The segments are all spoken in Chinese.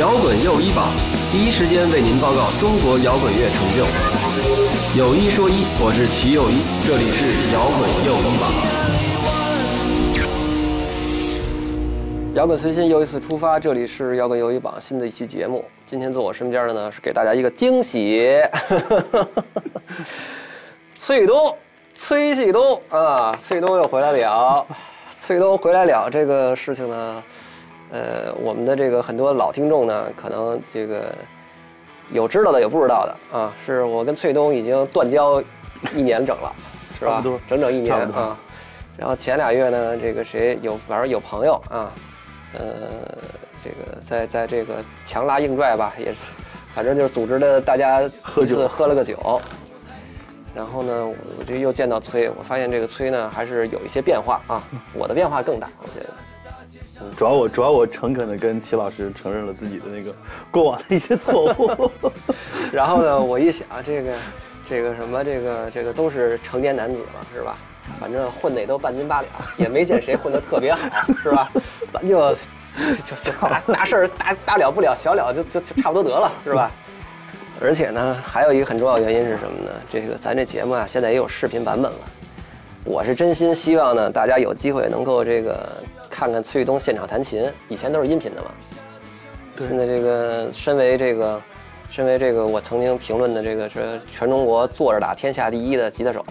摇滚又一榜，第一时间为您报告中国摇滚乐成就。有一说一，我是齐又一，这里是摇滚又一榜。摇滚随心又一次出发，这里是摇滚又一榜新的一期节目。今天坐我身边的呢，是给大家一个惊喜，崔旭东啊，崔旭东又回来了。崔旭东回来了这个事情呢，我们的这个很多老听众呢，可能这个有知道的有不知道的啊。是我跟崔东已经断交1年整了，是吧？整1年啊。然后前俩月呢，这个谁有反正有朋友啊，这个在这个强拉硬拽吧，也是反正就是组织了大家一次喝了个酒。然后呢，我就又见到崔，我发现这个崔呢还是有一些变化啊，我的变化更大，我觉得。主要我诚恳地跟齐老师承认了自己的那个过往的一些错误，然后呢，我一想这个什么这个都是成年男子了，是吧？反正混的也都半斤八两，也没见谁混得特别好，是吧？咱就大事大了不了，小了就差不多得了，是吧？而且呢，还有一个很重要的原因是什么呢？这个咱这节目啊，现在也有视频版本了。我是真心希望呢，大家有机会能够这个看看崔旭东现场弹琴，以前都是音频的嘛。对。现在这个身为这个我曾经评论的这个是全中国坐着打天下第一的吉他手，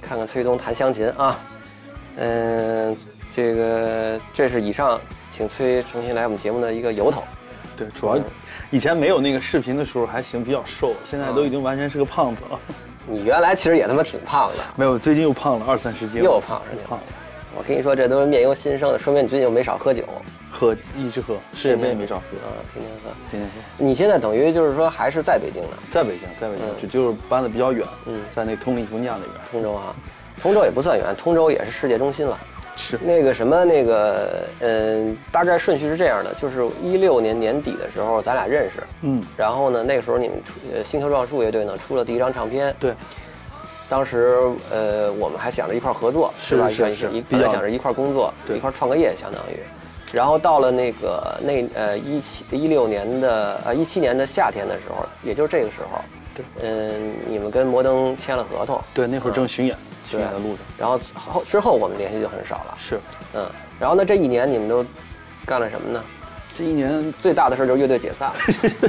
看看崔旭东弹湘琴啊。这个这是以上请崔重新来我们节目的一个由头。对，主要以前没有那个视频的时候还行，比较瘦，现在都已经完全是个胖子了。你原来其实也他妈挺胖的，没有，最近又胖了20-30斤，又胖了，胖了。我跟你说，这都是面由心生的，说明你最近又没少喝酒，一直喝，世界杯也没少喝啊，天天喝。你现在等于就是说还是在北京呢？在北京，就是搬的比较远，在那通利福尼亚那边。通州啊，通州也不算远，通州也是世界中心了。是那个什么那个大概顺序是这样的，就是2016年年底的时候咱俩认识，然后呢那个时候你们星球撞树乐队呢出了第一张唱片，对，当时我们还想着一块合作，是吧？本来想着一块工作，一块创个业相当于。然后到了一七年的夏天的时候，也就是这个时候，对，你们跟摩登签了合同，对，那会儿正巡演。去年的路上，然后之后我们联系就很少了。是，然后呢，这1年你们都干了什么呢？这1年最大的事就是乐队解散，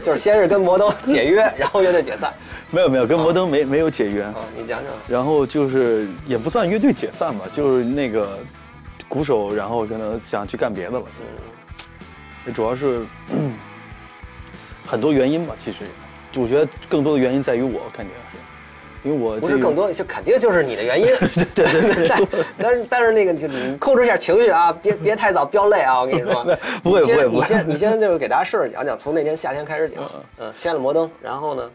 就是先是跟摩登解约，然后乐队解散。没有，跟摩登没有解约。啊，你讲讲。然后就是也不算乐队解散吧，就是那个鼓手，然后可能想去干别的了。主要是很多原因吧，其实我觉得更多的原因在于我看起来是。因为我不是更多，就肯定就是你的原因。对。但是那个，你控制一下情绪啊，别太早飙泪啊！我跟你说，不会。你先就是给大家事儿讲讲，从那年夏天开始讲。签了摩登，然后呢？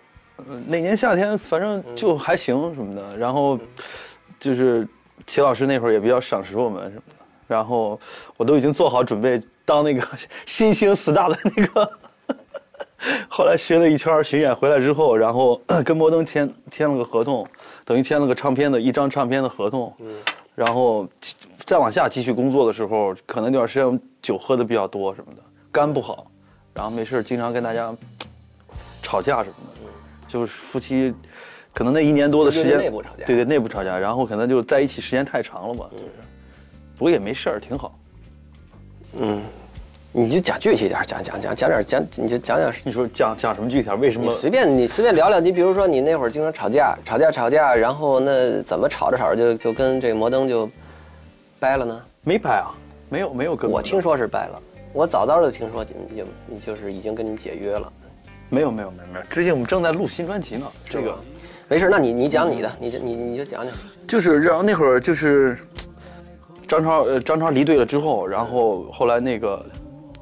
那年夏天反正就还行什么的，然后就是齐老师那会儿也比较赏识我们什么的，然后我都已经做好准备当那个新兴star的那个。后来学了一圈巡演回来之后，然后跟摩登签了个合同，等于签了个唱片的一张唱片的合同。然后再往下继续工作的时候，可能那段时间酒喝的比较多什么的，肝不好，然后没事经常跟大家吵架什么的，就是夫妻可能那1年多的时间内部吵架，对，内部吵架，然后可能就在一起时间太长了嘛，就是，不过也没事儿，挺好。你就讲具体点，讲点，你说讲什么具体点？为什么？你随便聊聊。你比如说你那会儿经常吵架，然后那怎么吵着就跟这个摩登就掰了呢？没掰啊，没有跟。我听说是掰了，我早就听说你就是已经跟你解约了。没有，最近我们正在录新专辑呢。这个没事，那你讲你的，你就讲讲。就是然后那会儿就是张超离队了之后，然后后来那个。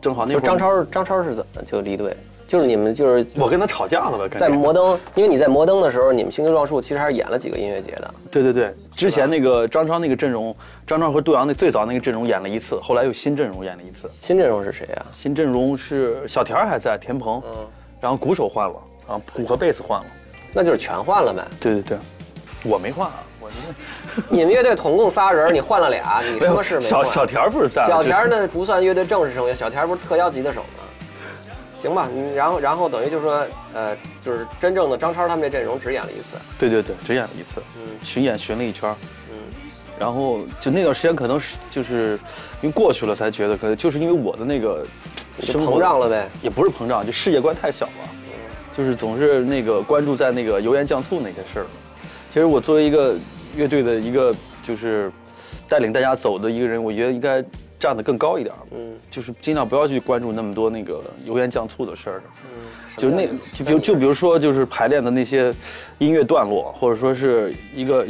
正好那会儿张超是怎么就离队？就是你们就是我跟他吵架了呗。在摩登，因为你在摩登的时候，你们星球撞树其实还是演了几个音乐节的。对，之前那个张超那个阵容，张超和杜阳那最早那个阵容演了一次，后来又新阵容演了一次。新阵容是谁啊？新阵容是小田还在，田鹏，然后鼓手换了，然后鼓和贝斯换了，那就是全换了呗。对，我没换啊。你们乐队统共3人，你换了俩，你什么事没换？小田不是在，小田呢不算乐队正式成员，小田不是特邀级的手吗？行吧，然后等于就是说，就是真正的张超他们这阵容只演了一次。对对对，只演了一次，巡了一圈，然后就那段时间可能是就是因为过去了才觉得，可能就是因为我的那个生活膨胀了呗，也不是膨胀，就世界观太小了，就是总是那个关注在那个油盐酱醋那些事儿。其实我作为一个乐队的一个就是带领大家走的一个人，我觉得应该站得更高一点，就是尽量不要去关注那么多那个油盐酱醋的事儿，就是那就比如说就是排练的那些音乐段落，或者说是一个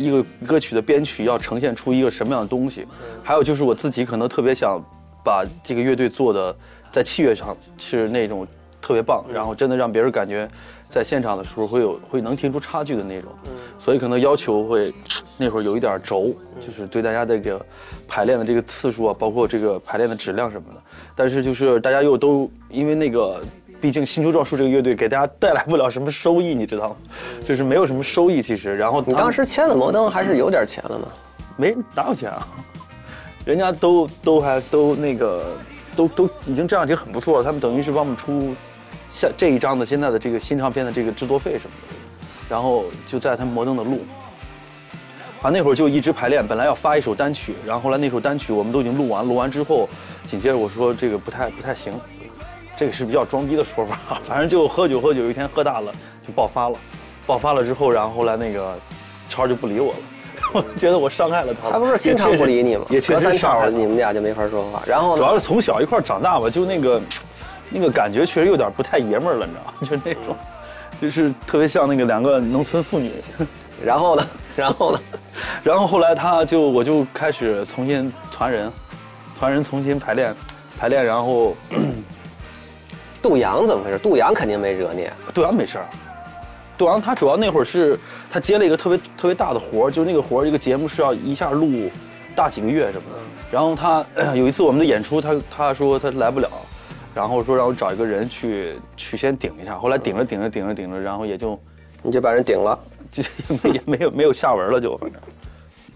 歌曲的编曲要呈现出一个什么样的东西，还有就是我自己可能特别想把这个乐队做的在器乐上是那种特别棒，然后真的让别人感觉在现场的时候会能听出差距的那种，所以可能要求会那会儿有一点轴，就是对大家的这个排练的这个次数啊，包括这个排练的质量什么的。但是就是大家又都因为那个，毕竟新球壮树这个乐队给大家带来不了什么收益，你知道吗？就是没有什么收益其实。然后你当时签了摩登还是有点钱了吗？没，哪有钱啊？人家都已经这样已经很不错了，他们等于是帮我们出。像这一张的现在的这个新唱片的这个制作费什么的，然后就在他们摩登的路啊，那会儿就一直排练，本来要发一首单曲，然后后来那首单曲我们都已经录完之后，紧接着我说这个不太行，这个是比较装逼的说法，反正就喝酒，有一天喝大了就爆发了之后，然后后来那个超就不理我了，我觉得我伤害了他。他不是经常不理你吗？也确实伤害了你们俩就没法说话。然后主要是从小一块长大吧，就那个感觉确实有点不太爷们儿了，你知道吗？就是那种，就是特别像那个两个农村妇女。然后呢？然后后来我就开始重新传人重新排练，然后。杜洋怎么回事？杜洋肯定没惹你。杜洋没事儿。杜洋他主要那会儿是他接了一个特别大的活儿，就是那个活儿一个节目是要一下录大几个月什么的。然后他有一次我们的演出，他说他来不了。然后说让我找一个人去先顶一下，后来顶着，然后也就你就把人顶了，就也没有下文了就反正。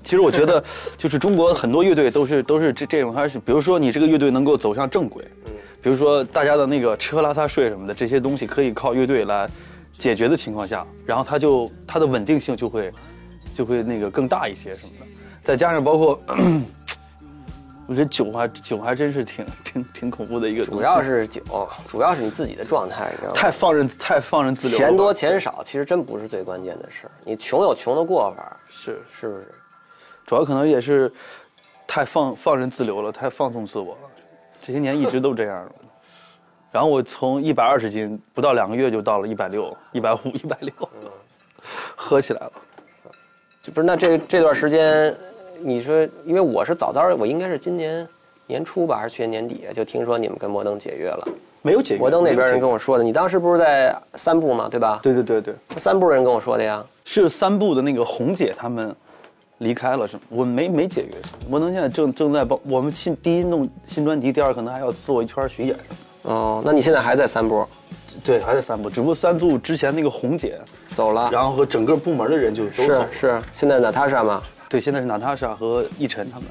其实我觉得就是中国很多乐队都是这种开始，比如说你这个乐队能够走向正轨，比如说大家的那个吃喝拉撒睡什么的这些东西可以靠乐队来解决的情况下，然后它的稳定性就会那个更大一些什么的，再加上包括。我觉得酒还真是挺恐怖的一个东西，主要是你自己的状态，你知道吗？太放任自流，钱多钱少其实真不是最关键的事，你穷有穷的过法，是不是？主要可能也是太放任自流了，太放纵自我了，这些年一直都这样。然后我从120斤不到2个月就到了160、150、160，喝起来了。不是，那这段时间。你说，因为我是我应该是今年年初吧，还是去年年底就听说你们跟摩登解约了？没有解约，摩登那边人跟我说的。你当时不是在三部吗？对吧？对，三部人跟我说的呀。是三部的那个红姐他们离开了，是吗？我没解约。摩登现在正在帮我们第一弄新专辑，第二可能还要做一圈巡演。哦，那你现在还在三部？对，还在三部，只不过三部之前那个红姐走了，然后和整个部门的人就都走了。是，现在Natasha吗？对，现在是Natasha和奕晨他们。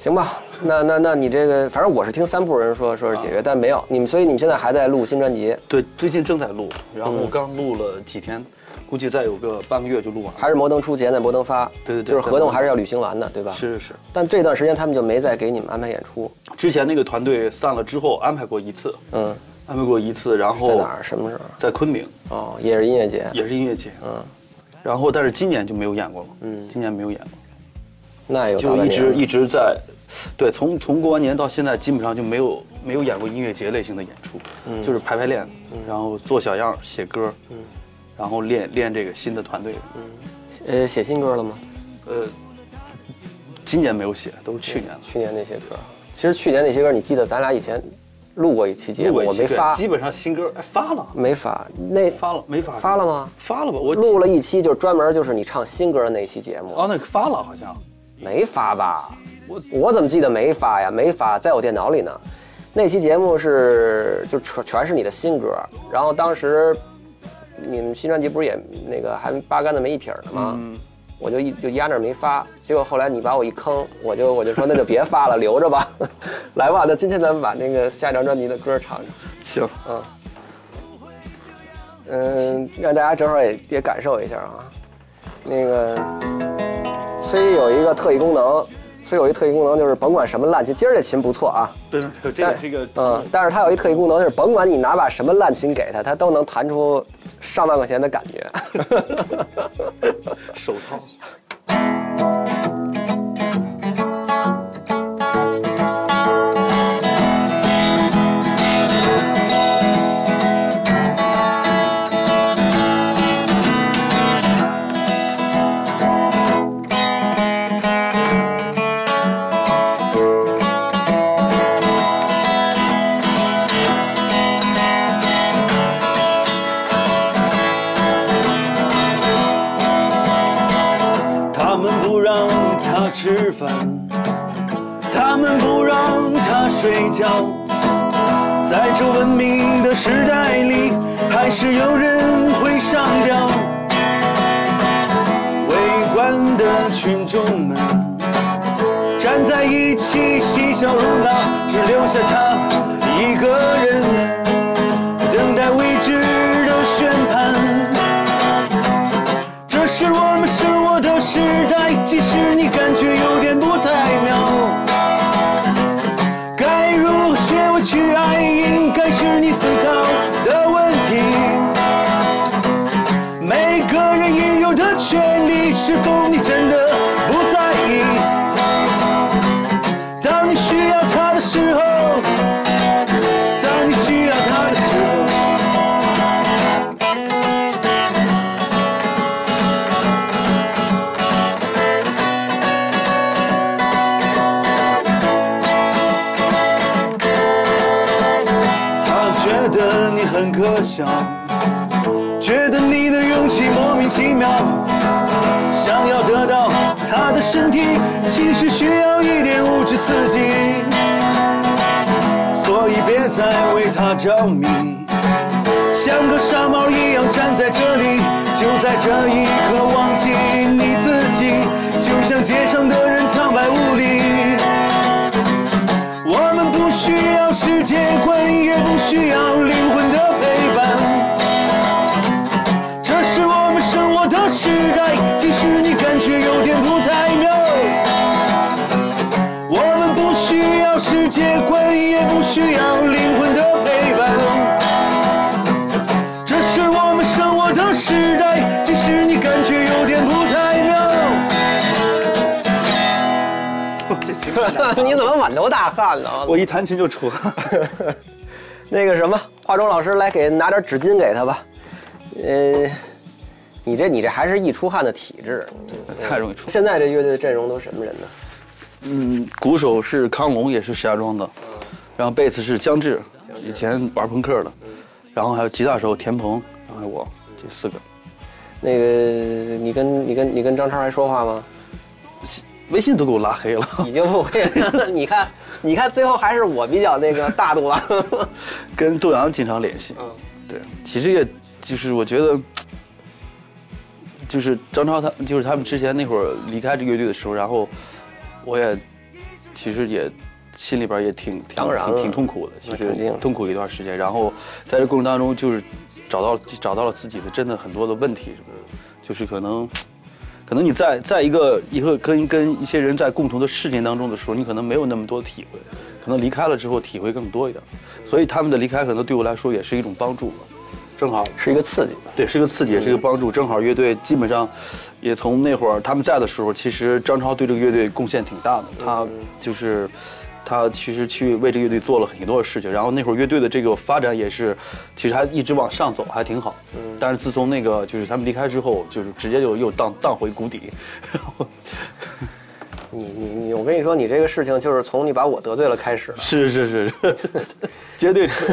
行吧，那你这个，反正我是听三部人说是解约，但没有你们，所以你们现在还在录新专辑？对，最近正在录，然后我刚录了几天，估计再有个半个月就录完了。还是摩登出钱，在摩登发。对，就是合同还是要履行完的，对吧？是。但这段时间他们就没再给你们安排演出。之前那个团队散了之后安排过一次，然后在哪儿？什么时候？在昆明。哦，也是音乐节。然后，但是今年就没有演过了。今年没有演过，那有就一直在，对，从过完年到现在，基本上就没有演过音乐节类型的演出，就是排练，然后做小样、写歌，然后练这个新的团队。写新歌了吗？今年没有写，都是去年了。去年那些歌，其实去年那些歌，你记得咱俩以前录过一期节目，我没发。基本上新歌发了没发？那发了没发？发了吗？发了吧，我录了一期，就专门就是你唱新歌的那一期节目。哦，那发了好像没发吧？我怎么记得没发呀？没发，在我电脑里呢。那期节目是就全是你的新歌，然后当时你们新专辑不是也那个还八竿子没一撇呢吗？我就压那儿没发。结果后来你把我一坑，我就说那就别发了，留着吧。来吧，那今天咱们把那个下一张专辑的歌唱唱。行，嗯。嗯，让大家正好也感受一下啊。那个崔有一个特异功能，崔有一特异功能就是甭管什么烂琴，今儿这琴不错啊。对，这个是一个但是他有一特异功能就是甭管你拿把什么烂琴给他，他都能弹出上万块钱的感觉。手操。吃饭，他们不让他睡觉，在这文明的时代里，还是有人会上吊。围观的群众们站在一起嬉笑怒闹，只留下他一个人等待未知的宣判。这是我们生活的时代，即使你感觉有点不太妙，该如何学会去爱，应该是你思考的问题。每个人应有的权利，是否你真的不在意？当你需要他的时候，觉得你的勇气莫名其妙，想要得到他的身体，其实需要一点物质刺激。所以别再为他着迷，像个傻帽一样站在这里，就在这一刻忘记你自己，就像街上的人苍白无力。我们不需要世界观，也不需要灵魂的陪伴，这是我们生活的时代，即使你感觉有点不太妙。我们不需要世界观，也不需要灵魂的陪伴，这是我们生活的时代，即使你感觉有点不太妙。这情况你怎么满头大汗呢？我一弹琴就出汗。那个什么，华中老师来给拿点纸巾给他吧。你这还是易出汗的体质，太容易出汗。现在这乐队的阵容都什么人呢？嗯，鼓手是康龙，也是石家庄的。然后贝斯是姜志，以前玩朋克的。然后还有吉他手田鹏，然后还有我，这四个。那个你跟张超还说话吗？微信都给我拉黑了，已经不会了。你看，最后还是我比较那个大度了。跟杜洋经常联系，嗯，对，其实也就是我觉得，就是张超他们之前那会儿离开这个乐队的时候，然后我也其实也心里边也挺痛苦的，其实痛苦一段时间。然后在这过程当中，就是找到了自己的真的很多的问题，是不是？就是可能你在一个跟一些人在共同的事件当中的时候，你可能没有那么多体会，可能离开了之后体会更多一点，所以他们的离开可能对我来说也是一种帮助吧，正好是一个刺激，对，是一个刺激，也是一个帮助。正好乐队基本上也从那会儿他们在的时候，其实张超对这个乐队贡献挺大的，他其实去为这个乐队做了很多的事情，然后那会儿乐队的这个发展也是，其实还一直往上走，还挺好。但是自从那个就是他们离开之后，就是直接就又荡回谷底。你，我跟你说，你这个事情就是从你把我得罪了开始了。是，绝对是。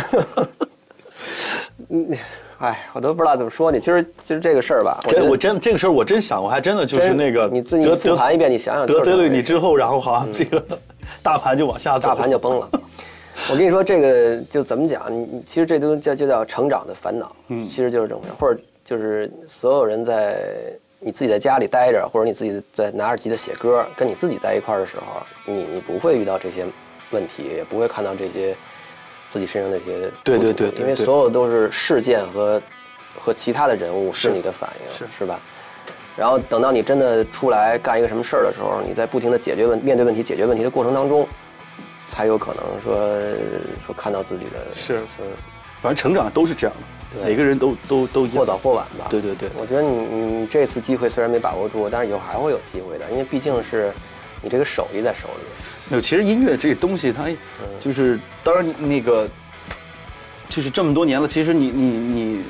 我都不知道怎么说你。其实这个事儿吧，我真这个事儿我真想，我还真的就是那个，你自己复盘一遍，你想想得罪你之后，然后好像这个。大盘就往下走，大盘就崩了。我跟你说，这个就怎么讲？其实这东西就叫成长的烦恼，其实就是这种事，或者就是所有人在你自己在家里待着，或者你自己在拿着吉他写歌，跟你自己在一块儿的时候，你不会遇到这些问题，也不会看到这些自己身上的这些对，因为所有都是事件和其他的人物是你的反应，是吧？然后等到你真的出来干一个什么事儿的时候，你在不停的面对问题解决问题的过程当中，才有可能说看到自己的是，反正成长都是这样的。 每个人都或早或晚吧。对，我觉得你这次机会虽然没把握住，但是以后还会有机会的，因为毕竟是你这个手艺在手里。没有，其实音乐这个东西，它就是当然那个，就是这么多年了，其实你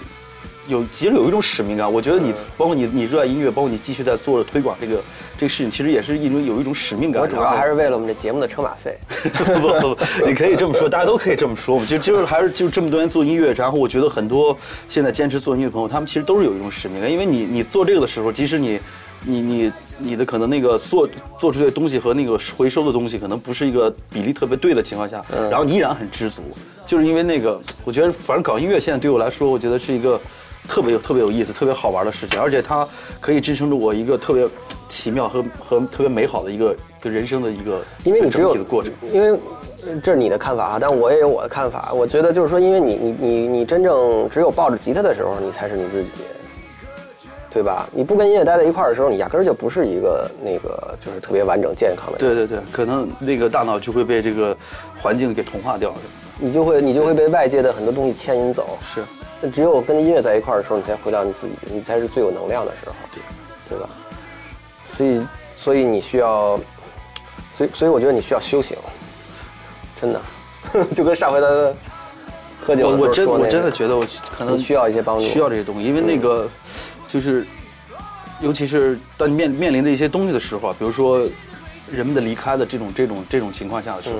其实有一种使命感。我觉得你包括你热爱音乐，包括你继续在做推广这个事情，其实也是有一种使命感。我主要还是为了我们这节目的车马费。不，你可以这么说，大家都可以这么说。我就是还是这么多年做音乐，然后我觉得很多现在坚持做音乐的朋友，他们其实都是有一种使命感，因为你做这个的时候，即使你的可能那个做出来的东西和那个回收的东西可能不是一个比例特别对的情况下，然后你依然很知足，就是因为那个，我觉得反正搞音乐现在对我来说，我觉得是一个。特别有意思、特别好玩的事情，而且它可以支撑着我一个特别奇妙和特别美好的一个人生的一个整体的过程。因为这是你的看法啊，但我也有我的看法。我觉得就是说，因为你真正只有抱着吉他的时候，你才是你自己，对吧？你不跟音乐待在一块儿的时候，你压根儿就不是一个就是特别完整健康的人。对，可能那个大脑就会被这个环境给同化掉了，你就会被外界的很多东西牵引走。是。只有跟音乐在一块儿的时候，你才回到你自己，你才是最有能量的时候，对吧？所以你需要，所以我觉得你需要修行，真的，就跟上回咱喝酒的时候说那个，我真的觉得我可能需要一些帮助，需要这些东西，因为那个就是，尤其是当你面临的一些东西的时候啊，比如说。人们的离开的这种情况下的时候，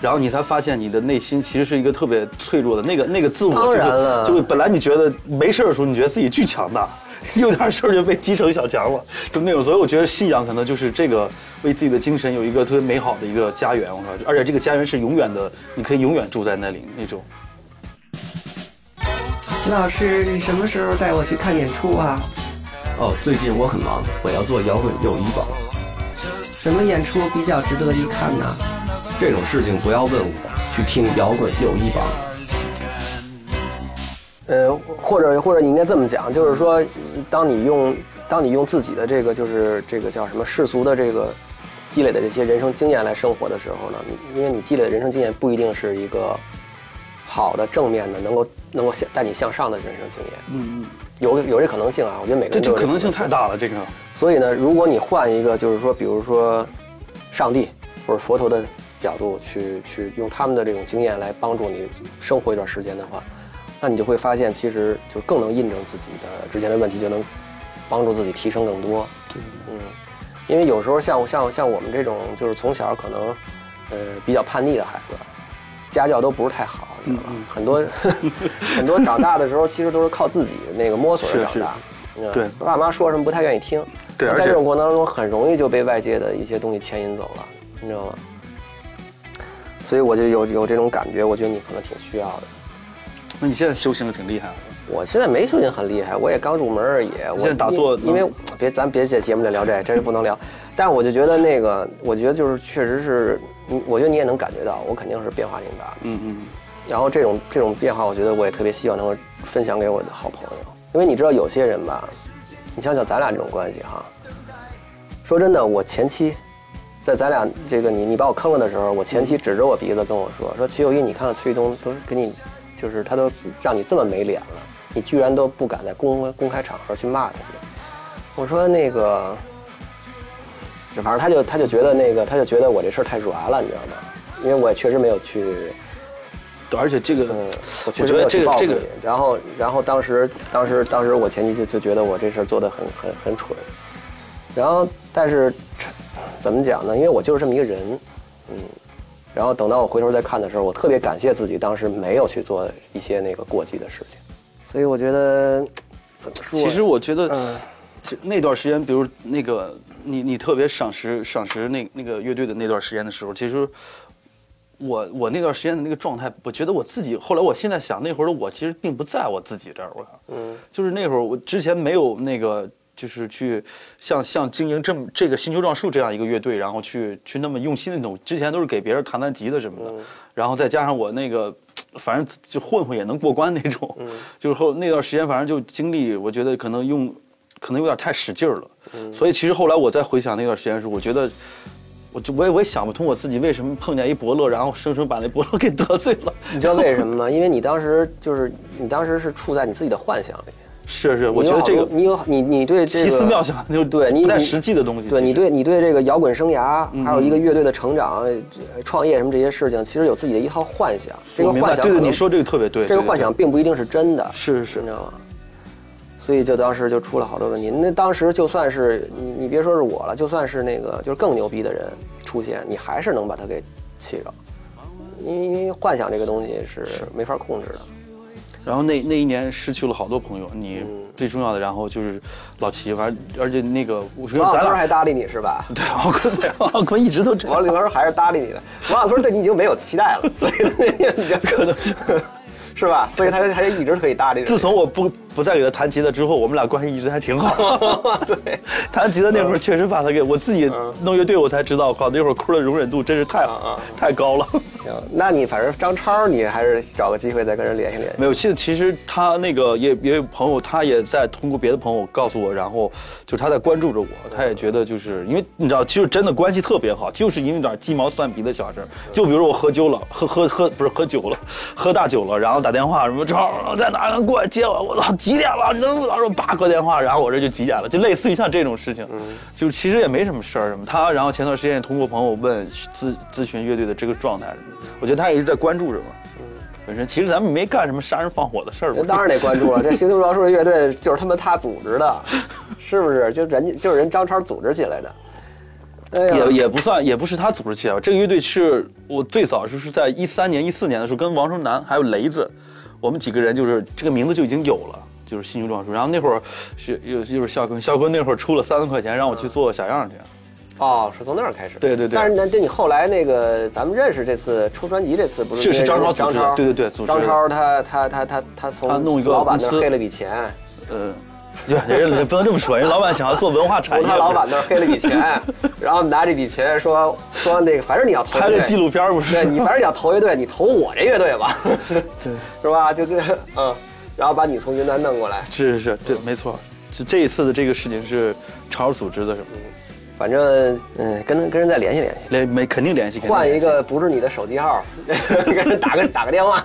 然后你才发现你的内心其实是一个特别脆弱的那个自我，当然了，就本来你觉得没事的时候，你觉得自己巨强大，有点事儿就被击成小强了，就那种。所以我觉得信仰可能就是这个为自己的精神有一个特别美好的一个家园，我说，而且这个家园是永远的，你可以永远住在那里那种。秦老师，你什么时候带我去看演出啊？哦，最近我很忙，我要做摇滚又一榜。什么演出比较值得一看呢？这种事情不要问我，去听摇滚又一榜。或者你应该这么讲，就是说，当你用自己的这个叫什么世俗的这个积累的这些人生经验来生活的时候呢，因为你积累的人生经验不一定是一个好的正面的，能够带你向上的人生经验。嗯。有这可能性啊，我觉得每个人都有这可能性太大了，这个。所以呢，如果你换一个，就是说，比如说，上帝或者佛陀的角度去用他们的这种经验来帮助你生活一段时间的话，那你就会发现，其实就更能印证自己的之前的问题，就能帮助自己提升更多。对，因为有时候像我们这种就是从小可能比较叛逆的孩子。家教都不是太好，你知道吧？很多长大的时候，其实都是靠自己那个摸索着长大。对，爸妈说什么不太愿意听。对，在这种过程当中，很容易就被外界的一些东西牵引走了，你知道吗？所以我就有这种感觉，我觉得你可能挺需要的。那你现在修行的挺厉害的。我现在没修行很厉害，我也刚入门而已。我现在打坐，因为咱别在节目里聊这，真是不能聊。但我就觉得我觉得就是确实是。我觉得你也能感觉到，我肯定是变化挺大的。然后这种变化，我觉得我也特别希望能够分享给我的好朋友，因为你知道有些人吧，你想想咱俩这种关系哈，说真的，我前期在咱俩这个你把我坑了的时候，我前期指着我鼻子跟我说齐友一，你看崔玉东都给你，就是他都让你这么没脸了，你居然都不敢在公开场合去骂他去。我说反正他就觉得他就觉得我这事儿太软了，你知道吗？因为我也确实没有去，而且这个，我觉得这个，然后当时我前妻就觉得我这事儿做得很蠢，然后但是怎么讲呢？因为我就是这么一个人，然后等到我回头再看的时候，我特别感谢自己当时没有去做一些过激的事情，所以我觉得怎么说？其实我觉得。那段时间，比如你特别赏识那个乐队的那段时间的时候，其实我那段时间的那个状态，我觉得我自己后来，我现在想那会儿的我，其实并不在我自己这儿，就是那会儿我之前没有就是去像经营这个新球状树这样一个乐队，然后去那么用心的弄，之前都是给别人弹弹吉的什么的，然后再加上我那个反正就混也能过关那种，就是后那段时间反正就精力我觉得可能有点太使劲了，所以其实后来我再回想那段时间的时候，我觉得。我也想不通我自己为什么碰见一伯乐，然后生生把那伯乐给得罪了。你知道为什么吗？因为你当时是处在你自己的幻想里。是，我觉得这个你对这个奇思妙想就对你不太实际的东西。对你对这个摇滚生涯，还有一个乐队的成长、创业什么这些事情，其实有自己的一套幻想。这个幻想对你说这个特别对。这个幻想并不一定是真的。是，你知道吗？所以就当时就出了好多问题。那当时就算是你别说是我了，就算是那个就是更牛逼的人出现，你还是能把他给气着。因为幻想这个东西是没法控制的。然后那一年失去了好多朋友，你最重要的，然后就是老齐，反正而且那个我说咱俩还搭理你是吧？对，王小坤一直都这样。王小坤还是搭理你的，王小坤对你已经没有期待了，所以你就可能是。是吧？所以他就一直可以搭理。自从我不再给他弹吉他之后，我们俩关系一直还挺好。对，弹吉他那会儿确实把他给我自己弄乐队，我才知道，靠，那会儿哭的容忍度真是太高了。行，那你反正张超，你还是找个机会再跟人联系联系。没有，其实他那个也有朋友，他也在通过别的朋友告诉我，然后就是他在关注着我，他也觉得就是因为你知道，其实真的关系特别好，就是因为点鸡毛蒜皮的小事，就比如说我喝酒了，喝大酒了，然后。打电话什么超在哪儿过来接我，我几点了？你能不能说八个电话？然后我这就几点了，就类似于像这种事情，就其实也没什么事儿什么。他然后前段时间也通过朋友问咨询乐队的这个状态什么，我觉得他也一直在关注着嘛。本身其实咱们没干什么杀人放火的事儿，当然得关注了。这行动装束乐队就是他组织的，是不是？就是人张超组织起来的。也不是他组织起来吧。这个乐队是我最早就是在2013年、2014年的时候，跟王成南还有雷子，我们几个人就是这个名字就已经有了，就是新球状树。然后那会儿是就是肖坤那会儿出了3000块钱让我去做小样去。哦，是从那儿开始。对。但是那你后来那个咱们认识这次出专辑这次不是？这是张超组织。对，组织。张超他从弄一个老板那黑了笔钱。人不能这么说，人老板想要做文化产业，他老板那儿黑了笔钱，然后拿这笔钱说那个，反正你要投拍个纪录片不是？对，你反正你要投乐队，你投我这乐队吧，对，是吧？就这，然后把你从云南弄过来，是，对，没错，就这一次的这个事情是超组织的，什么？反正跟人再联系联系，肯定联系。换一个不是你的手机号，跟人打个电话。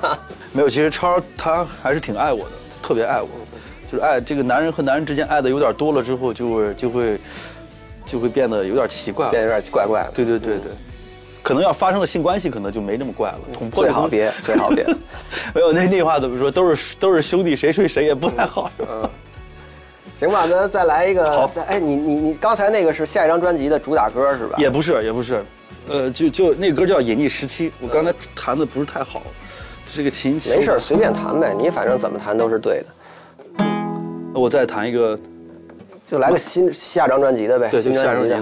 没有，其实超他还是挺爱我的，特别爱我。就是爱这个男人和男人之间爱的有点多了之后，就会变得有点奇怪，变得有点怪怪的。对，可能要发生了性关系，可能就没那么怪了。最好别。没有那话怎么说，都是兄弟，谁睡谁也不太好。行吧，那再来一个。好，你刚才那个是下一张专辑的主打歌是吧？也不是，就那歌叫《隐匿17》，我刚才弹的不是太好，这个琴没事随便弹呗，你反正怎么弹都是对的。我再弹一个，就来个下张专辑的呗。对，就下张专辑的。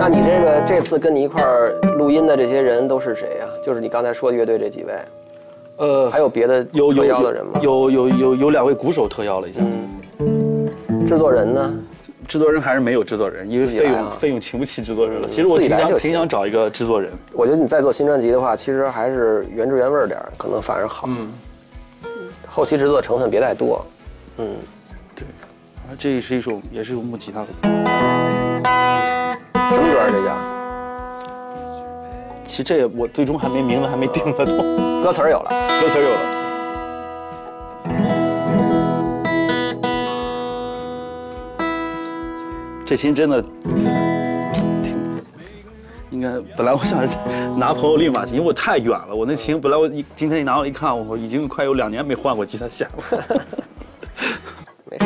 那你这次跟你一块儿录音的这些人都是谁呀？就是你刚才说的乐队这几位，还有别的特邀的人吗？有2位鼓手特邀了一下。制作人呢？制作人还是没有制作人，因为费用请不起制作人了。其实我挺想找一个制作人。我觉得你在做新专辑的话，其实还是原汁原味点，可能反而好。后期制作成分别太多，对，这是也是一首木吉他的。什么歌啊？这叫？其实这我最终还没明白，还没定得懂。歌词有了。这琴真的应该本来我想着拿朋友另一把琴，因为我太远了。我那琴本来我今天一拿到一看，我已经快有2年没换过吉他弦了。没事。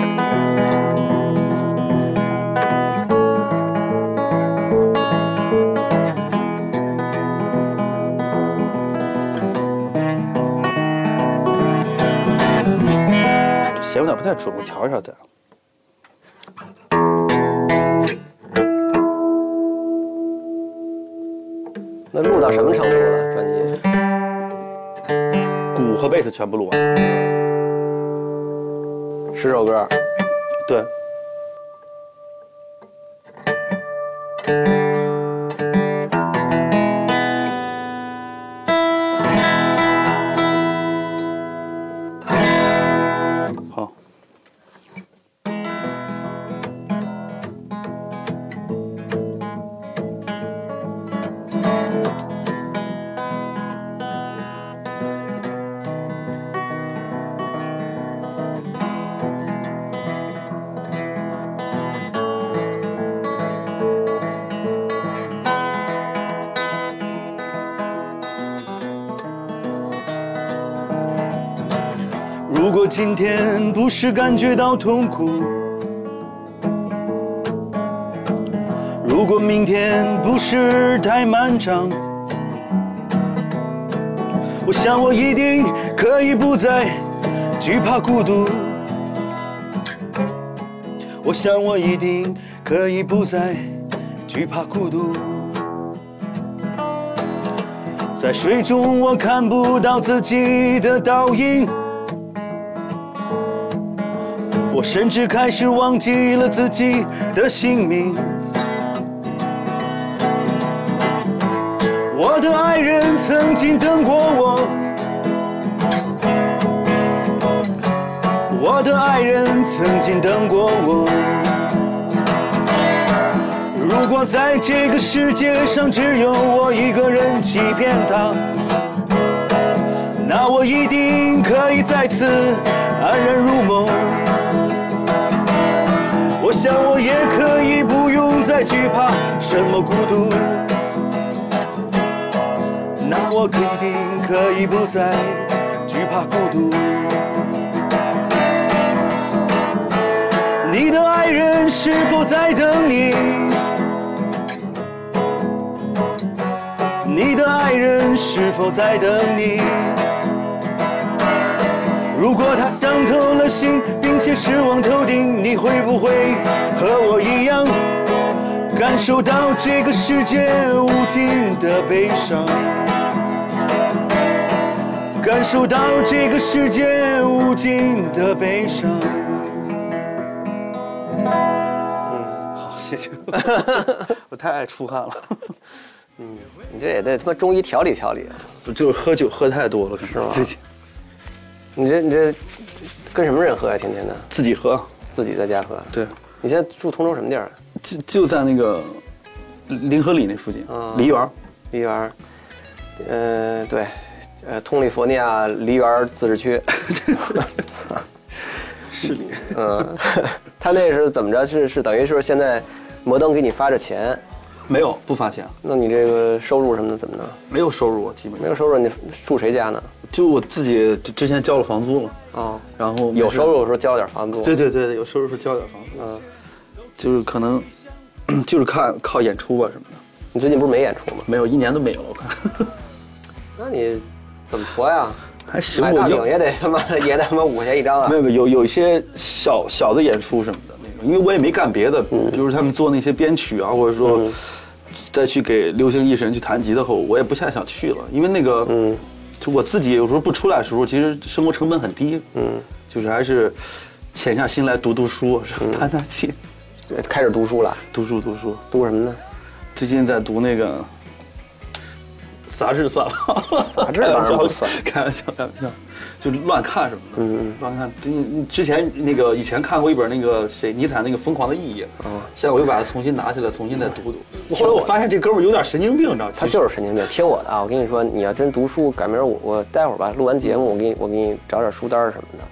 这弦有点不太准，我调一下再。那录到什么程度了？专辑鼓和贝斯全部录完，首歌。对。好。如果今天不是感觉到痛苦，如果明天不是太漫长，我想我一定可以不再惧怕孤独，我想我一定可以不再惧怕孤独。在水中我看不到自己的倒影，我甚至开始忘记了自己的姓名。我的爱人曾经等过我，我的爱人曾经等过我。如果在这个世界上只有我一个人欺骗他，那我一定可以再次安然入梦。我想我也可以不用再惧怕什么孤独，那我肯定可以不再惧怕孤独。你的爱人是否在等你？你的爱人是否在等你？如果他伤透了心，并且失望透顶，你会不会和我一样，感受到这个世界无尽的悲伤，感受到这个世界无尽的悲伤？好，谢谢。我太爱出汗了。你这也得他妈中医调理调理啊！不就喝酒喝太多了，是吧？自己。你这跟什么人喝呀？天天的自己喝，自己在家喝。对，你现在住通州什么地儿？就在那个临河里那附近，梨园。梨园，对，通利佛尼亚梨园自治区。是你。嗯，他那是怎么着？是等于是现在摩登给你发着钱？没有，不发钱。那你这个收入什么的怎么弄？没有收入，基本没有收入。你住谁家呢？就我自己之前交了房租了啊，然后有收入的时候交点房租。对，有收入的时候交点房租。嗯，就是可能就是靠演出啊什么的。你最近不是没演出吗？没有，1年都没有了，我看。那你怎么活呀？还行，我就也得他妈5块钱一张啊。没有一些小的演出什么的那种，因为我也没干别的，比如他们做那些编曲啊，或者说再去给流行艺人去弹吉的后，我也不太想去了，因为那个就我自己有时候不出来的时候，其实生活成本很低，就是还是潜下心来读书，弹琴。开始读书了？读书。读什么呢？最近在读那个杂志，算了。杂志当然不算。开玩笑，就乱看什么的。乱看。之前那个以前看过一本那个尼采那个《疯狂的意义》，现在我又把它重新拿起来，重新再读读。后来我发现这哥们有点神经病，你知道吗？他就是神经病，听我的啊！我跟你说，你要真读书，改明儿我待会儿吧，录完节目我给你找点书单什么的，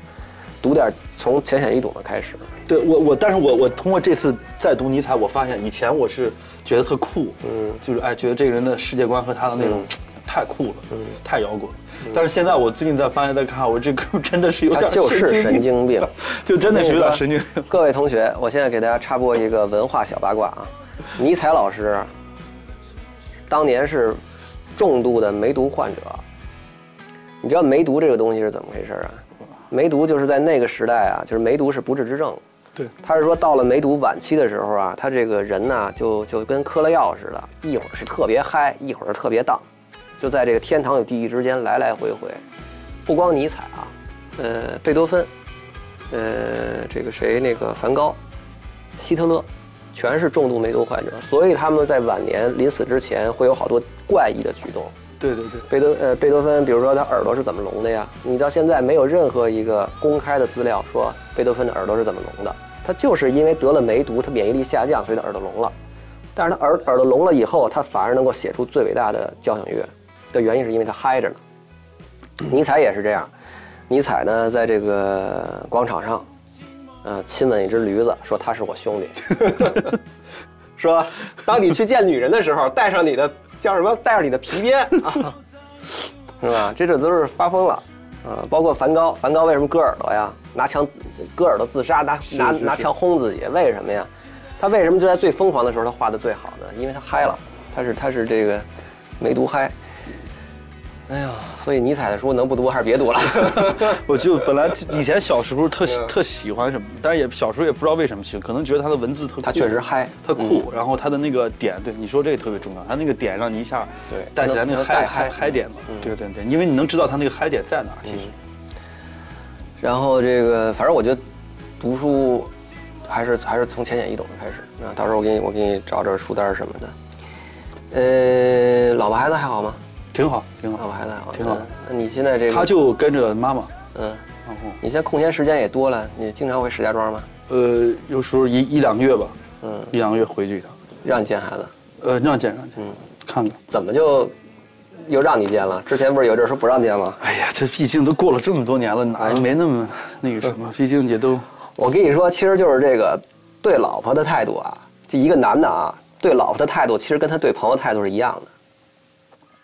读点从浅显易懂的开始。对我，但是我通过这次再读尼采，我发现以前我是觉得特酷，就是觉得这个人的世界观和他的那种太酷了，太摇滚了。但是现在我最近在发现，在看我这哥们真的是有点神经病，就真的是有点神经病。各位同学，我现在给大家插播一个文化小八卦啊，尼采老师当年是重度的梅毒患者。你知道梅毒这个东西是怎么回事啊？梅毒就是在那个时代啊，就是梅毒是不治之症。对，他是说到了梅毒晚期的时候啊，他这个人呢、就跟嗑了药似的，一会儿是特别嗨，一会儿是特别荡，就在这个天堂与地狱之间来来回回。不光尼采啊，贝多芬，这个谁那个梵高、希特勒，全是重度梅毒患者，所以他们在晚年临死之前会有好多怪异的举动。对对对，贝多芬，比如说他耳朵是怎么聋的呀？你到现在没有任何一个公开的资料说贝多芬的耳朵是怎么聋的，他就是因为得了梅毒，他免疫力下降，所以他耳朵聋了。但是他耳朵聋了以后，他反而能够写出最伟大的交响乐，的原因是因为他嗨着呢。尼采也是这样，尼采呢在这个广场上，亲吻一只驴子，说他是我兄弟，说当你去见女人的时候，带上你的。叫什么？带上你的皮鞭啊，是吧？这都是发疯了啊！包括梵高为什么割耳朵呀？拿枪割耳朵自杀，拿枪轰自己，为什么呀？他为什么就在最疯狂的时候他画的最好呢？因为他嗨了，他是这个梅毒嗨。哎呀，所以尼采的书能不读还是别读了。我就本来以前小时候特喜欢什么，但是也小时候也不知道为什么喜欢，可能觉得他的文字特酷，他确实嗨，特酷，然后他的那个点，对你说这个特别重要，他那个点让你一下对带起来那个嗨点嘛，对对对，因为你能知道他那个嗨点在哪其实。然后这个反正我觉得读书还是从浅显易懂的开始，那到时候我给你找找书单什么的。老婆孩子还好吗？挺好，挺好，我还在好，挺好。那你现在这个，他就跟着妈妈，然后你现在空闲时间也多了，你经常回石家庄吗？有时候一两个月吧，一两个月回去一趟。让你见孩子？让见，看看。怎么就又让你见了？之前不是有阵儿说不让见吗？哎呀，这毕竟都过了这么多年了，哪没那么那个什么？毕竟也都……我跟你说，其实就是这个对老婆的态度啊，就一个男的啊，对老婆的态度其实跟他对朋友态度是一样的。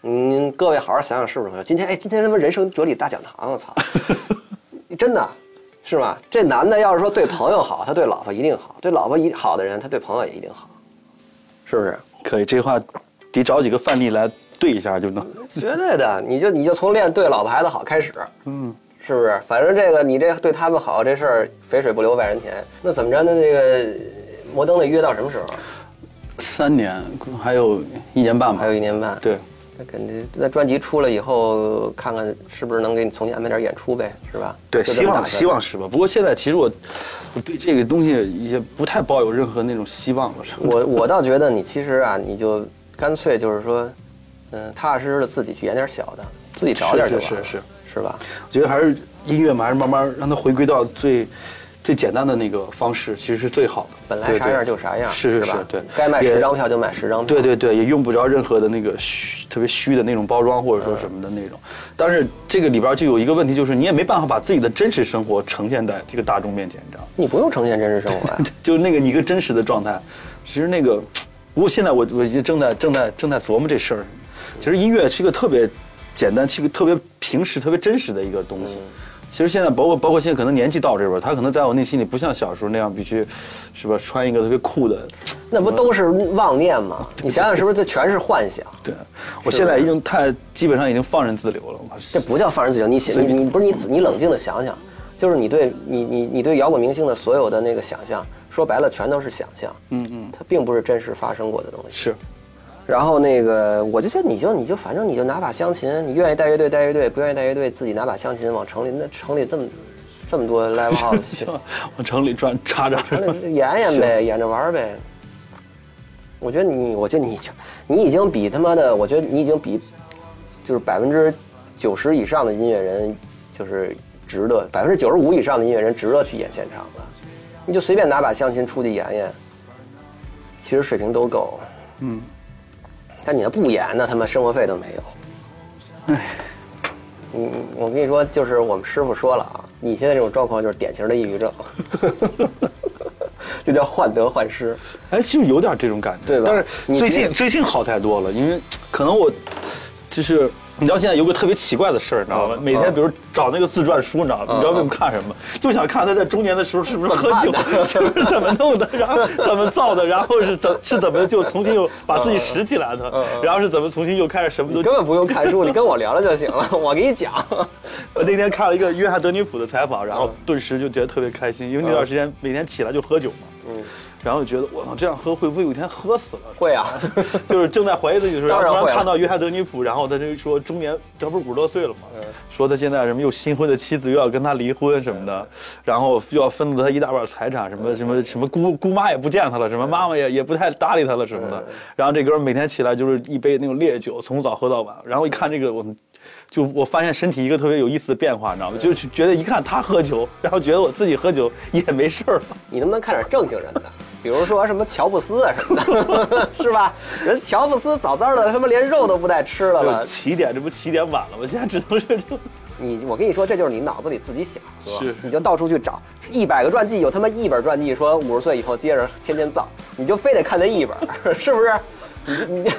您各位好好想想是不是？今天他妈人生哲理大讲堂，我操！真的，是吧？这男的要是说对朋友好，他对老婆一定好；对老婆好的人，他对朋友也一定好，是不是？可以，这话得找几个范例来对一下就能。绝对的，你就从练对老婆孩子好开始，是不是？反正这个你这对他们好这事儿，肥水不流外人田。那怎么着呢？那个摩登得约到什么时候？3年，还有1年半吧。还有1年半。对。那肯定，那专辑出了以后，看看是不是能给你重新安排点演出呗，是吧？对，希望是吧。不过现在其实我对这个东西也不太抱有任何那种希望了。我倒觉得你其实啊，你就干脆就是说，踏踏实实的自己去演点小的，自己找点就完了，是吧？我觉得还是音乐嘛，还是慢慢让它回归到最简单的那个方式其实是最好的，本来啥样就啥样，是吧？对，该卖10张票就卖10张票，对对对，也用不着任何的那个特别虚的那种包装或者说什么的那种。但是这个里边就有一个问题，就是你也没办法把自己的真实生活呈现在这个大众面前，你知道吗？你不用呈现真实生活啊，就是那个你一个真实的状态。其实那个，不过现在我正在琢磨这事儿。其实音乐是一个特别简单，是一个特别平时、特别真实的一个东西。其实现在包括现在可能年纪到这边，他可能在我内心里不像小时候那样必须，是吧？穿一个特别酷的，那不都是妄念吗？你想想是不是这全是幻想？对，我现在已经基本上已经放任自流了。这不叫放任自流，你不是你冷静的想想，就是你对摇滚明星的所有的那个想象，说白了全都是想象。它并不是真实发生过的东西。是。然后那个，我就觉得你就反正你就拿把钢琴，你愿意带乐队带乐队，不愿意带乐队自己拿把钢琴往城里这么多 live house 往城里转插演呗，演着玩呗。我觉得你已经比他妈的，我觉得你已经比就是90%以上的音乐人就是值得，95%以上的音乐人值得去演现场了。你就随便拿把钢琴出去演，其实水平都够。但你要不演呢，他们生活费都没有。哎，我跟你说，就是我们师傅说了啊，你现在这种状况就是典型的抑郁症，就叫患得患失。哎，就有点这种感觉，对吧？但是最近好太多了，因为可能我就是你知道现在有个特别奇怪的事儿，你知道吗？每天比如找那个自传书，你知道吗？你知道为什么看什么？就想看他在中年的时候是不是喝酒，是不是怎么弄的，然后怎么造的，然后是怎么就重新又把自己拾起来的，然后是怎么重新又开始什么都。根本不用看书，你跟我聊聊就行了，我给你讲。我那天看了一个约翰·德尼普的采访，然后顿时就觉得特别开心，因为那段时间每天起来就喝酒嘛。然后就觉得我这样喝会不会有一天喝死了？会啊，就是正在怀疑自己的时候，当然看到约翰·德尼普，然后他就说中年，这不是50多岁了吗？说他现在什么又新婚的妻子又要跟他离婚什么的，然后又要分了他一大半财产，什么姑妈也不见他了，什么妈妈也不太搭理他了什么的。然后这哥每天起来就是一杯那种烈酒，从早喝到晚。然后一看这个我发现身体一个特别有意思的变化，你知道吗？就觉得一看他喝酒，然后觉得我自己喝酒也没事儿了。你能不能看点正经人的？比如说什么乔布斯啊什么的，是吧？人乔布斯早早的他妈连肉都不带吃了吧？起点这不起点晚了吗？我现在只能是我跟你说，这就是你脑子里自己想，是你就到处去找100个传记，有他妈1本传记说50岁以后接着天天造，你就非得看那1本，是不是？你。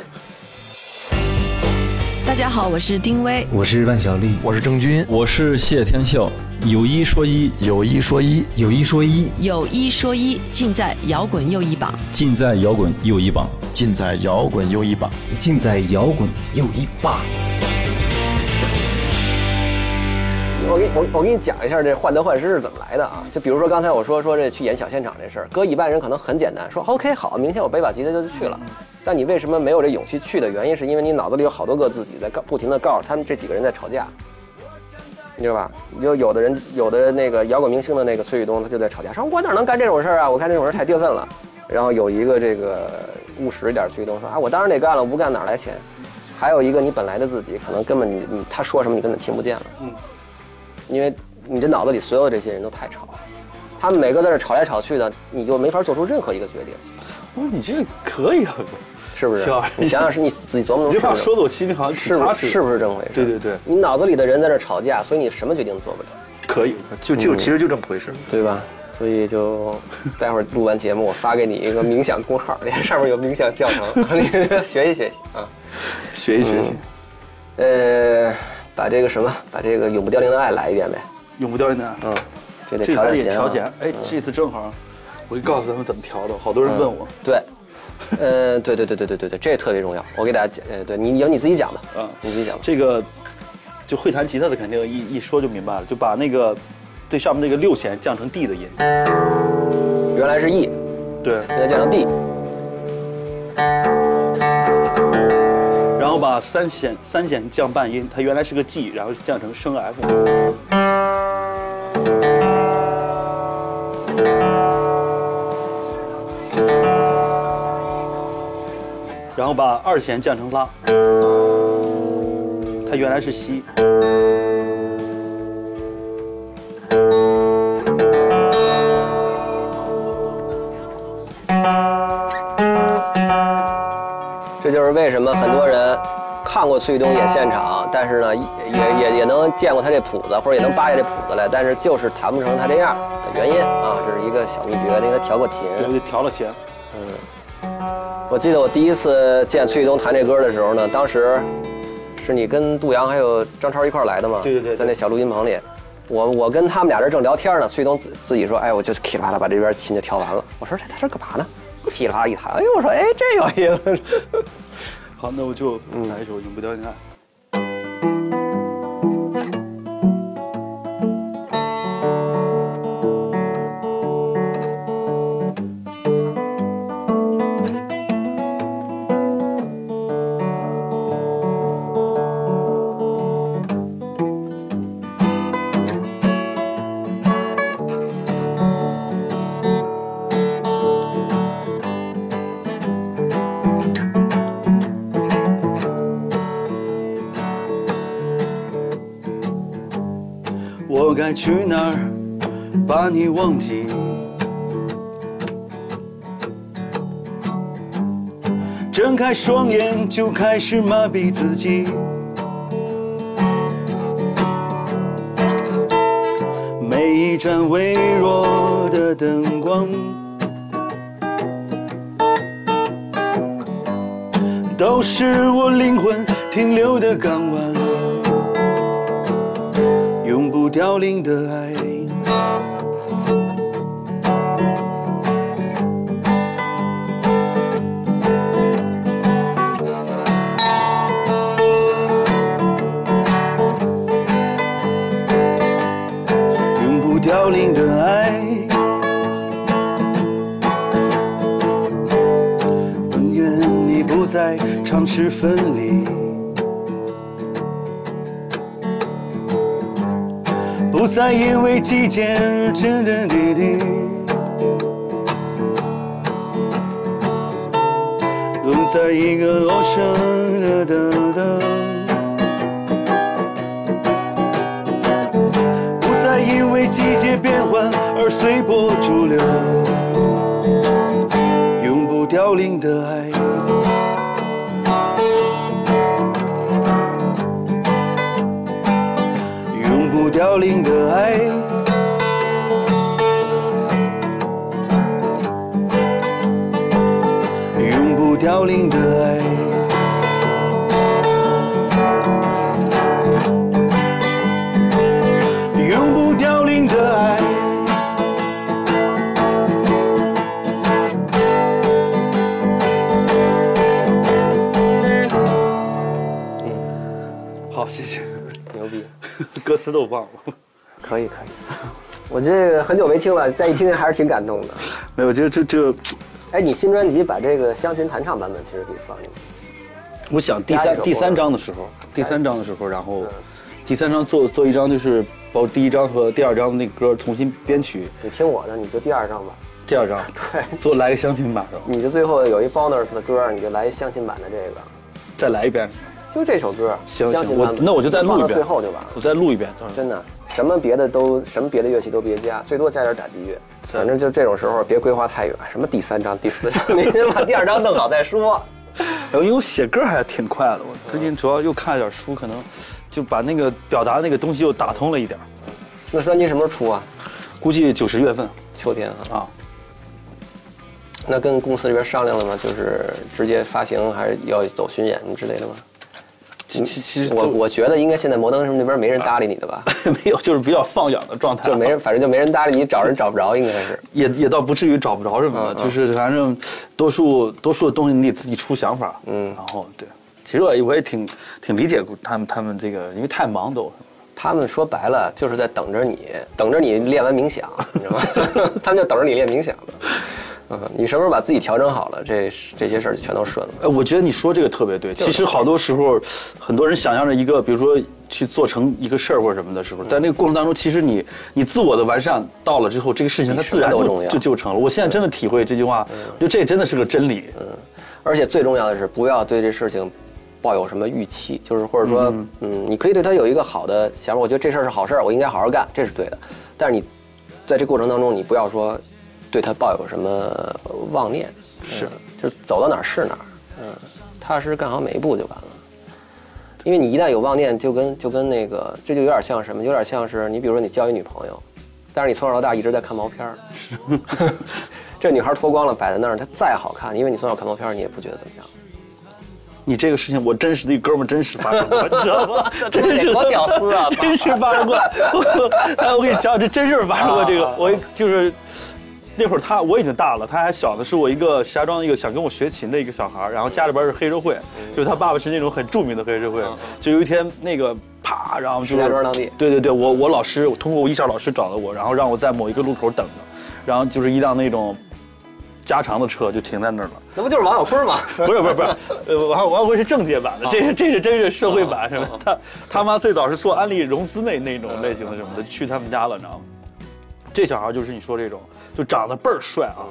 大家好，我是丁薇，我是万晓利，我是郑钧，我是谢天笑。有一说一，有一说一，有一说一，有一说一，尽在摇滚又一榜，尽在摇滚又一榜，尽在摇滚又一榜，尽在摇滚又一榜。我给你讲一下这患得患失是怎么来的啊？就比如说刚才我说这去演小现场这事儿，搁一般人可能很简单，说 OK 好，明天我背把吉他就去了。但你为什么没有这勇气去的原因，是因为你脑子里有好多个自己在不停的告诉他们这几个人在吵架，你知道吧？有的那个摇滚明星的那个崔宇东，他就在吵架，说我哪能干这种事儿啊？我干这种事儿太过分了。然后有一个这个务实一点崔宇东说啊，我当然得干了，我不干哪来钱？还有一个你本来的自己，可能根本他说什么你根本听不见了，因为你这脑子里所有这些人都太吵了，他们每个在这吵来吵去的，你就没法做出任何一个决定。我说你这可以啊。是不是？你想想，是你自己琢磨。你这话说的我心里好像是不是这么回事？对对对，你脑子里的人在这吵架，所以你什么决定做不了。可以，其实就这么回事，对吧？所以就待会儿录完节目，我发给你一个冥想公号，上面有冥想教程，你学一学习啊，学一学习。把这个《永不凋零的爱》来一遍呗。永不凋零的爱。这得调弦。调弦。哎，这次正好，我就告诉咱们怎么调的，好多人问我。对。对，这也特别重要。我给大家讲，对你由你自己讲吧，你自己讲吧。这个就会弹吉他的肯定一说就明白了，就把那个最上面那个6弦降成 D 的音，原来是 E， 对，现在降成 D， 然后把三弦降半音，它原来是个 G， 然后降成升 F， 然后把2弦降成拉，它原来是西，这就是为什么很多人看过崔宇东演现场，但是呢也能见过他这谱子，或者也能扒下这谱子来，但是就是弹不成他这样的原因啊，这是一个小秘诀，因为他调过琴，就调了弦，我记得我第一次见崔宇东弹这歌的时候呢，当时是你跟杜阳还有张超一块来的嘛？对，在那小录音棚里，我跟他们俩人正聊天呢，崔宇东自己说，哎，我就噼啪啦把这边琴就调完了。我说他这干嘛呢？噼啪啦一弹，哎呦，我说哎这有意思。好，那我就来一首《永不凋零的爱》。我该去哪儿把你忘记？睁开双眼就开始麻痹自己，每一盏微弱的灯光都是我灵魂停留的港湾。永不凋零的爱，永不凋零的爱，不散也为季节点点滴滴。总在一个陌生的等等，不再因为季节变换而随波逐流，永不凋零的爱。 凋零的爱，永不凋零的爱。永不凋零的爱，好，谢谢。 歌词都忘了，可以可以，我这很久没听了，再一听还是挺感动的。没有，就，哎，你新专辑把这个湘琴弹唱版本其实可以放进去。我想第三章的时候，然后第三章做一张，就是把第一章和第二章的那歌重新编曲。你听我的，你就第二章吧。第二章对，做来个湘琴版。你就最后有一 bonus 的歌，你就来湘琴版的这个，再来一遍。 就这首歌，行，那我就再录一遍，最后就完了。我再录一遍，真的，什么别的乐器都别加，最多加点打击乐。反正就这种时候别规划太远，什么第三章、第四章，你先把第二章弄好再说。然后因为我写歌还挺快的，我最近主要又看了点书，可能就把那个表达那个东西又打通了一点。那专辑什么时候出啊？估计9、10月份，秋天啊。那跟公司这边商量了吗？就是直接发行，还是要走巡演什么之类的吗？ 其实我觉得应该现在摩登什么那边没人搭理你的吧？没有，就是比较放养的状态，就没人，反正就没人搭理你，找人找不着，应该是也倒不至于找不着什么的，就是反正多数的东西你得自己出想法，然后对，其实我也挺理解他们这个，因为太忙都，他们说白了就是在等着你练完冥想，你知道吗？他们就等着你练冥想的。 你什么时候把自己调整好了，这些事儿全都顺了。我觉得你说这个特别对。其实好多时候，很多人想象着一个，比如说去做成一个事儿或者什么的时候，在那个过程当中，其实你自我的完善到了之后，这个事情它自然就成了。我现在真的体会这句话，我觉得这真的是个真理。而且最重要的是，不要对这事情抱有什么预期，就是或者说，你可以对它有一个好的想法，我觉得这事儿是好事儿，我应该好好干，这是对的。但是你在这过程当中，你不要说。 对他抱有什么妄念？是，就是走到哪儿是哪儿，踏实干好每一步就完了。因为你一旦有妄念，就跟那个，这就有点像什么？有点像是你比如说你交一女朋友，但是你从小到大一直在看毛片儿，这女孩脱光了摆在那儿，她再好看，因为你从小看毛片儿，你也不觉得怎么样。 你这个事情，我真实的哥们真实发生过，你知道吗？真是多屌丝啊！真实发生过。我给你讲，这真事发生过这个，我就是。 那会儿我已经大了，他还小的是我一个石家庄一个想跟我学琴的一个小孩，然后家里边是黑社会，就是他爸爸是那种很著名的黑社会。就有一天那个啪，然后就是石家庄当地，对，我老师通过我艺校老师找到我，然后让我在某一个路口等着，然后就是一辆那种加长的车就停在那儿了。那不就是王小坤吗？不是，王小坤是政界版的，这是真是社会版什么？他妈最早是做安利融资那种类型的什么的，去他们家了，你知道吗？ 这小孩就是你说这种，就长得倍儿帅啊，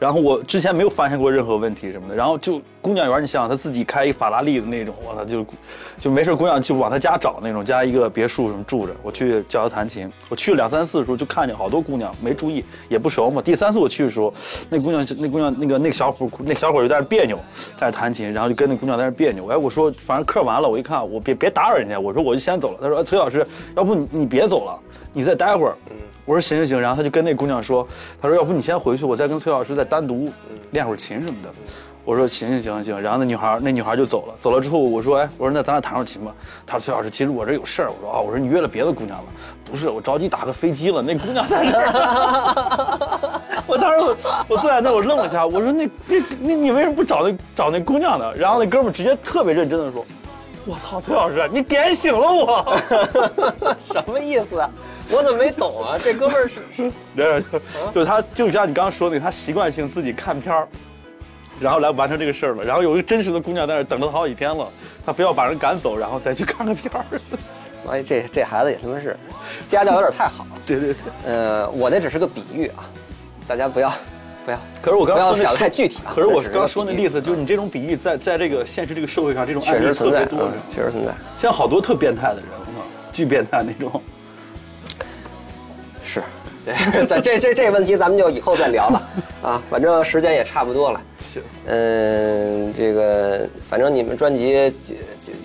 然后我之前没有发现过任何问题什么的，然后就姑娘园，你想想他自己开一法拉利的那种，我操就没事，姑娘就往他家找那种，家一个别墅什么住着，我去教他弹琴，我去2、3次的时候就看见好多姑娘没注意，也不熟嘛。第3次我去的时候，那姑娘那小伙就在那别扭，在那弹琴，然后就跟那姑娘在那别扭。哎，我说反正课完了，我一看我别打扰人家，我说我就先走了。他说、哎、崔老师，要不你别走了，你再待会儿。我说行，然后他就跟那姑娘说，他说要不你先回去，我再跟崔老师再单独练会儿琴什么的。我说行，然后那女孩就走了，走了之后我说哎，我说那咱俩弹会儿琴吧。他说崔老师，其实我这有事儿。我说啊、哦，我说你约了别的姑娘了？不是，我着急打个飞机了，那姑娘在这儿。我当时我坐在那我愣了一下，我说你为什么不找那姑娘呢？然后那哥们直接特别认真的说，我操，崔老师你点醒了我，什么意思啊？ 我怎么没懂啊？这哥们儿是，就他就像你刚刚说的，他习惯性自己看片儿，然后来完成这个事儿了。然后有一个真实的姑娘在那等了好几天了，他非要把人赶走，然后再去看个片儿。哎，这孩子也他妈是家教有点太好。对对对。我那只是个比喻啊，大家不要。可是我刚刚说的太具体啊。可是我刚说那例子，就是你这种比喻在这个现实这个社会上，这种案例特别多，确实存在。像好多特变态的人，巨变态那种。是。咱这问题咱们就以后再聊了啊，反正时间也差不多了。行，这个反正你们专辑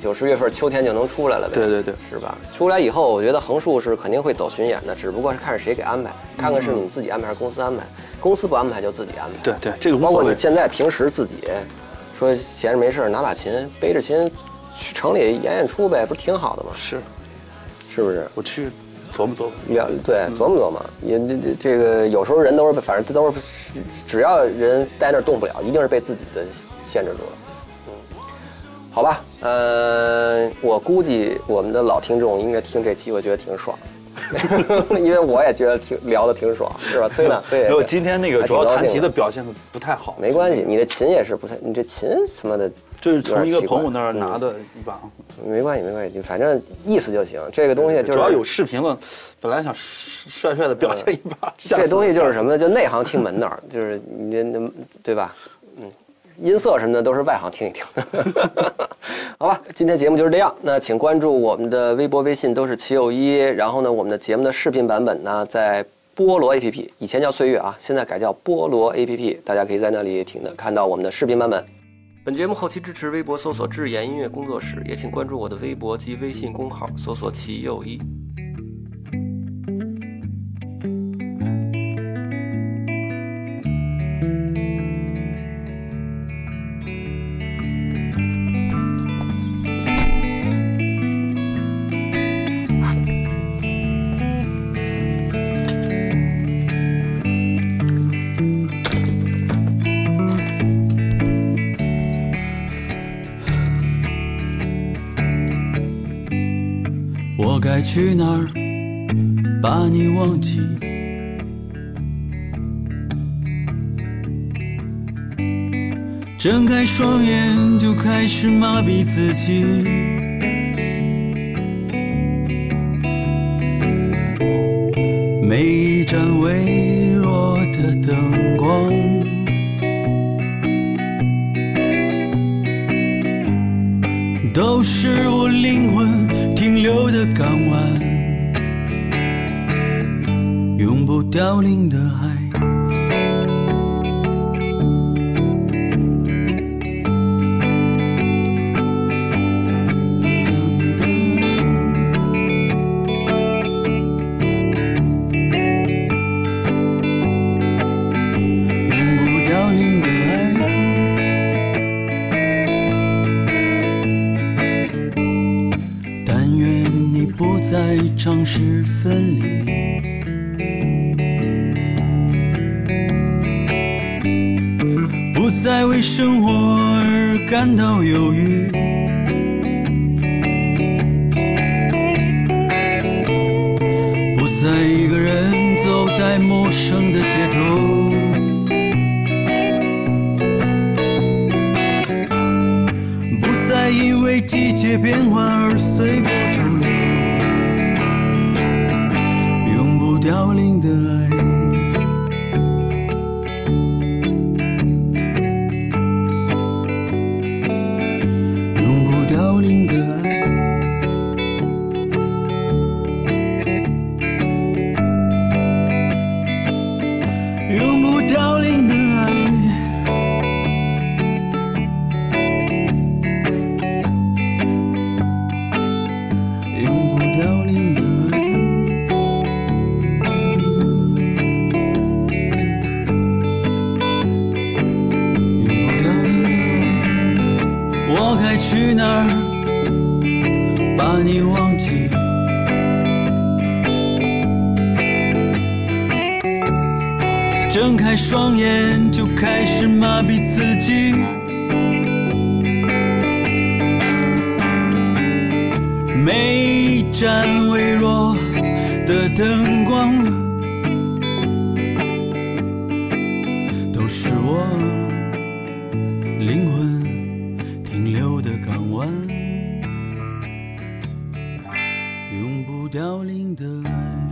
九十月份秋天就能出来了呗。对对对，是吧？出来以后，我觉得横竖是肯定会走巡演的，只不过是看是谁给安排，看看是你们自己安排还是公司安排。公司不安排就自己安排。对对，这个包括你现在平时自己说闲着没事拿把琴，背着琴去城里演出呗，不是挺好的吗？是，是不是？我去。琢磨琢磨，对，琢磨琢磨。也这个有时候人都是，反正都是，只要人在那儿动不了，一定是被自己的限制住了。嗯，好吧，我估计我们的老听众应该听这期，我觉得挺爽，因为我也觉得聊得挺爽，是吧？崔呢？对。我今天那个主要弹琴的表现不太好，没关系，你的琴也是不太，你这琴什么的。就是从一个朋友那儿拿的一把，没关系，反正意思就行。这个东西就是主要有视频了，本来想帅帅的表现一把。这东西就是什么呢？就内行听门道，就是你对吧？嗯，音色什么的都是外行听一听。好吧，今天节目就是这样。那请关注我们的微博、微信都是751。然后呢，我们的节目的视频版本呢，在菠萝 APP， 以前叫岁月啊，现在改叫菠萝 APP， 大家可以在那里看到我们的视频版本。本节目后期支持微博搜索智妍音乐工作室，也请关注我的微博及微信公号，搜索751。去哪儿把你忘记？睁开双眼就开始麻痹自己，每一盏微弱的灯光都是我灵魂停留的港湾，永不凋零的海。尝试分离，不再为生活而感到忧郁，不再一个人走在陌生的街头，不再因为季节变换而随波逐流。凋零的爱，永不凋零的爱。永不凋零的爱，永不凋零的爱。去哪儿把你忘记？睁开双眼就开始麻痹自己，每一盏微弱的灯光都是我灵魂停留的港湾。永不凋零的爱。